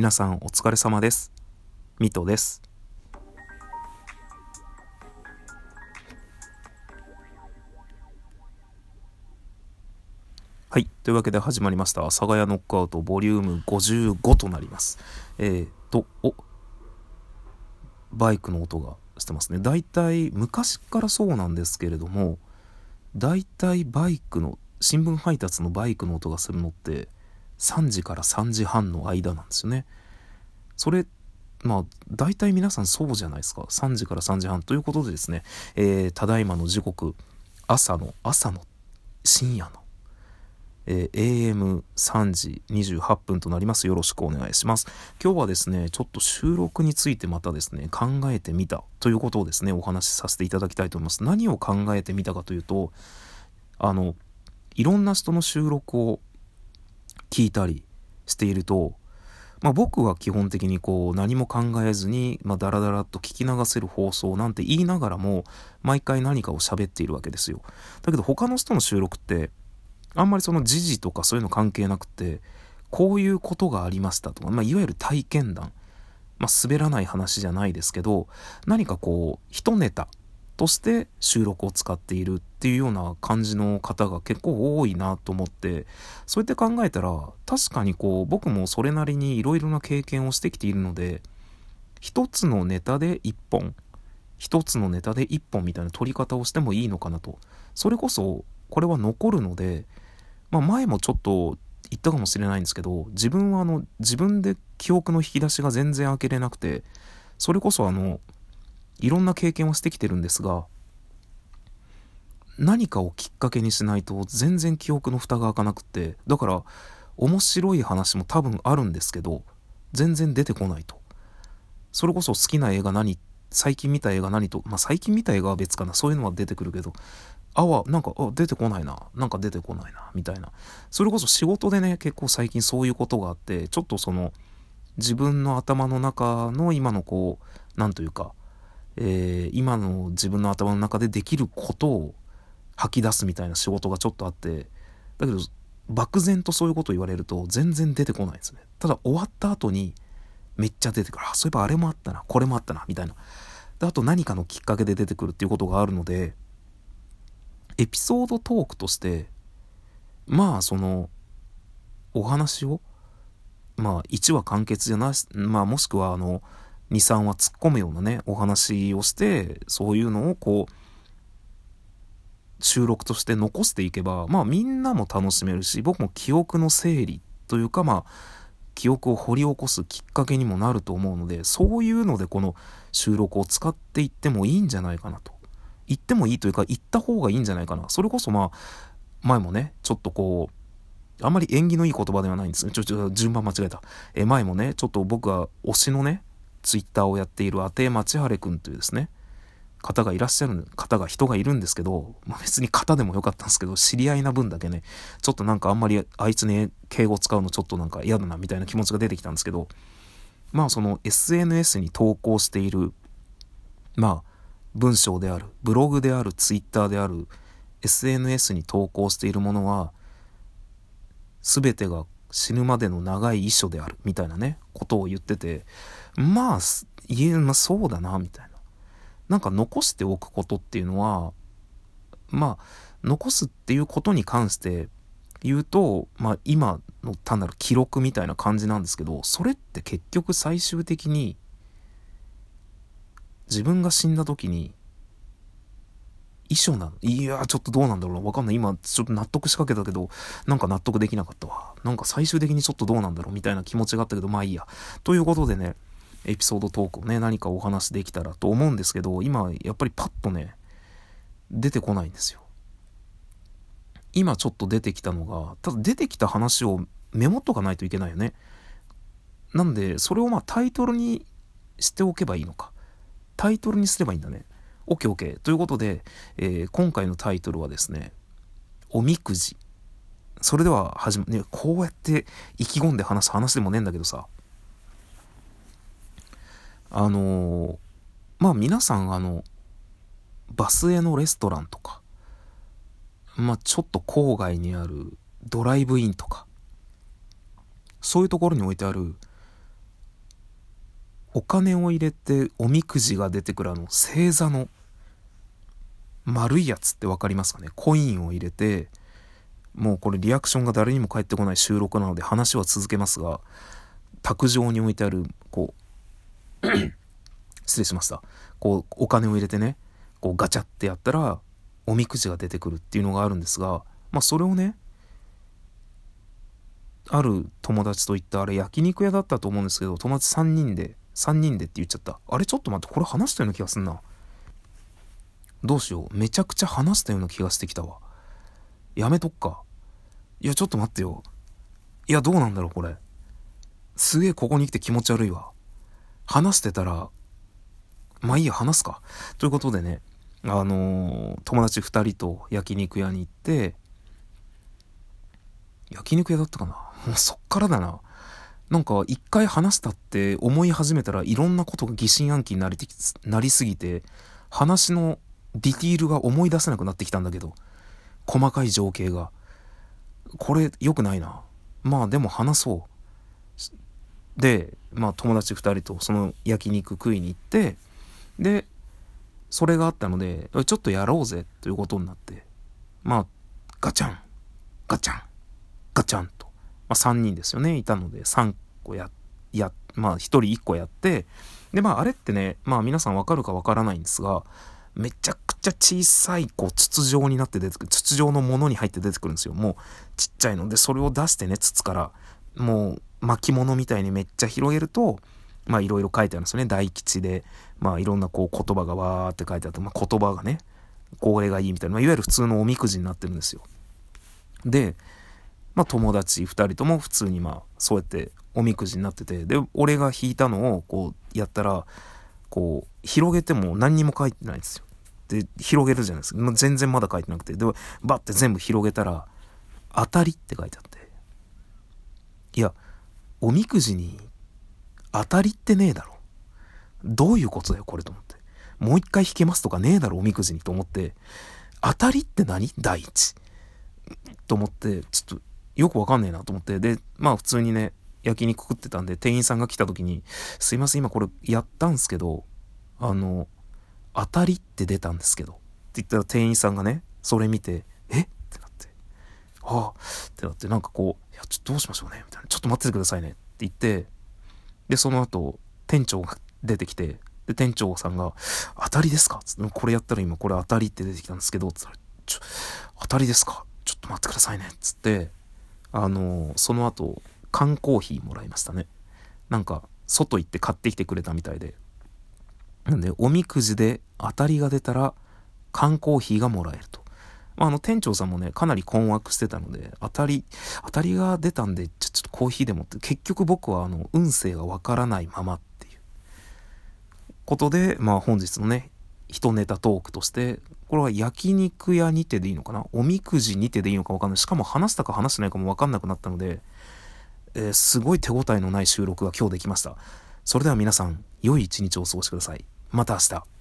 皆さんお疲れ様です。ミトです。はい、というわけで始まりました阿佐ヶ谷ノックアウトボリューム55となります。バイクの音がしてますね。だいたい昔からそうなんですけれども、だいたいバイクの新聞配達のバイクの音がするのって3時から3時半の間なんですよね。それまあだいたい皆さんそうじゃないですか。3時から3時半ということでですね、ただいまの時刻朝の深夜の、AM3 時28分となります。よろしくお願いします。今日はですねちょっと収録についてまたですね考えてみたということをですねお話しさせていただきたいと思います。何を考えてみたかというと、いろんな人の収録を聞いたりしていると、僕は基本的にこう何も考えずにダラダラと聞き流せる放送なんて言いながらも毎回何かを喋っているわけですよ。だけど他の人の収録ってあんまりその時事とかそういうの関係なくて、こういうことがありましたとか、いわゆる体験談、滑らない話じゃないですけど、何かこう一ネタとして収録を使っているっていうような感じの方が結構多いなと思って、そうやって考えたら確かにこう僕もそれなりにいろいろな経験をしてきているので、一つのネタで一本みたいな取り方をしてもいいのかなと。それこそこれは残るので、前もちょっと言ったかもしれないんですけど、自分は自分で記憶の引き出しが全然開けれなくて、それこそいろんな経験をしてきてるんですが、何かをきっかけにしないと全然記憶の蓋が開かなくて、だから面白い話も多分あるんですけど全然出てこないと。それこそ好きな映画何、最近見た映画何と、最近見た映画は別かな、そういうのは出てくるけど、出てこないなみたいな。それこそ仕事でね結構最近そういうことがあって、ちょっとその自分の頭の中の今のこうなんというか、今の自分の頭の中でできることを吐き出すみたいな仕事がちょっとあって、だけど漠然とそういうことを言われると全然出てこないですね。ただ終わった後にめっちゃ出てくる、そういえばあれもあったなこれもあったなみたいな。であと何かのきっかけで出てくるっていうことがあるので、エピソードトークとしてそのお話を1話完結じゃない、もしくは2、3話突っ込むようなねお話をして、そういうのをこう収録として残していけばみんなも楽しめるし、僕も記憶の整理というか記憶を掘り起こすきっかけにもなると思うので、そういうのでこの収録を使っていってもいいんじゃないかなと。言ってもいいというか言った方がいいんじゃないかな。それこそ前もねちょっとこうあんまり縁起のいい言葉ではないんですね。順番間違えた。前もねちょっと僕が推しのねツイッターをやっているアテーマチハレ君というですね方がいらっしゃる人がいるんですけど、別に方でもよかったんですけど、知り合いな分だけねちょっとあんまりあいつに敬語使うのちょっと嫌だなみたいな気持ちが出てきたんですけど、その SNS に投稿している文章であるブログであるツイッターである SNS に投稿しているものは全てが死ぬまでの長い遺書であるみたいなねことを言ってて、そうだなみたいな。残しておくことっていうのは残すっていうことに関して言うと、今の単なる記録みたいな感じなんですけど、それって結局最終的に自分が死んだ時に遺書なの。いやちょっとどうなんだろうわかんない。今ちょっと納得しかけたけど納得できなかったわ。最終的にちょっとどうなんだろうみたいな気持ちがあったけど、いいやということでね、エピソードトークをね何かお話できたらと思うんですけど、今やっぱりパッとね出てこないんですよ。今ちょっと出てきたのが、ただ出てきた話をメモっとかないといけないよね。なんでそれをタイトルにしておけばいいのか、タイトルにすればいいんだね。 OKOK ということで、今回のタイトルはですねおみくじ。それではこうやって意気込んで話す話でもねえんだけどさ、皆さんバスへのレストランとかちょっと郊外にあるドライブインとかそういうところに置いてあるお金を入れておみくじが出てくる星座の丸いやつって分かりますかね。コインを入れて、もうこれリアクションが誰にも返ってこない収録なので話は続けますが、卓上に置いてあるこう失礼しました、こうお金を入れてね、こうガチャってやったらおみくじが出てくるっていうのがあるんですが、それをね、ある友達といった、あれ焼肉屋だったと思うんですけど、友達3人でって言っちゃった。あれちょっと待って、これ話したような気がすんな。どうしよう、めちゃくちゃ話したような気がしてきたわ。やめとっか。いやちょっと待ってよ、いやどうなんだろうこれ、すげえここに来て気持ち悪いわ。話してたら、いいや話すかということでね、友達2人と焼肉屋に行って、焼肉屋だったかな、もうそっからだな。なんか一回話したって思い始めたら、いろんなことが疑心暗鬼になりすぎて、話のディティールが思い出せなくなってきたんだけど、細かい情景が、これ良くないな。でも話そう。で、友達2人とその焼肉食いに行って、でそれがあったので、ちょっとやろうぜということになって、ガチャンガチャンガチャンと、3人ですよね、いたので3個1人1個やって、であれってね、皆さん分かるか分からないんですが、めちゃくちゃ小さいこう筒状になって出てくる、筒状のものに入って出てくるんですよ。もうちっちゃいので、それを出してね、筒からもう巻物みたいにめっちゃ広げると、いろいろ書いてあるんですよね。大吉で、いろんなこう言葉がわーって書いてあって、言葉がね、これがいいみたいな、いわゆる普通のおみくじになってるんですよ。で、友達2人とも普通にそうやっておみくじになってて、で俺が引いたのをこうやったら、こう広げても何にも書いてないんですよ。で広げるじゃないですか、全然まだ書いてなくて、でバッて全部広げたら当たりって書いてあって、いやおみくじに当たりってねえだろ、どういうことだよこれと思って、もう一回引けますとかねえだろおみくじにと思って、当たりって何第一と思って、ちょっとよくわかんねえなと思って、で普通にね焼肉食ってたんで、店員さんが来た時に、すいません今これやったんすけど、当たりって出たんですけどって言ったら、店員さんがねそれ見て、えってなって、あってなって、なんかこう、いやちょっとどうしましょうねみたいな、ちょっと待っててくださいねって言って、でその後店長が出てきて、で店長さんが当たりですか、これやったら今これ当たりって出てきたんですけどって言ったら、当たりですか、ちょっと待ってくださいねっつって、その後缶コーヒーもらいましたね。なんか外行って買ってきてくれたみたいで、なんでおみくじで当たりが出たら缶コーヒーがもらえると、店長さんもねかなり困惑してたので、当たりが出たんでちょっとコーヒーでもって、結局僕は運勢がわからないままっていうことで、本日のね一ネタトークとして、これは焼肉屋にてでいいのかな、おみくじにてでいいのか分かんない、しかも話したか話してないかも分かんなくなったので、すごい手応えのない収録が今日できました。それでは皆さん良い一日をお過ごしください。また明日。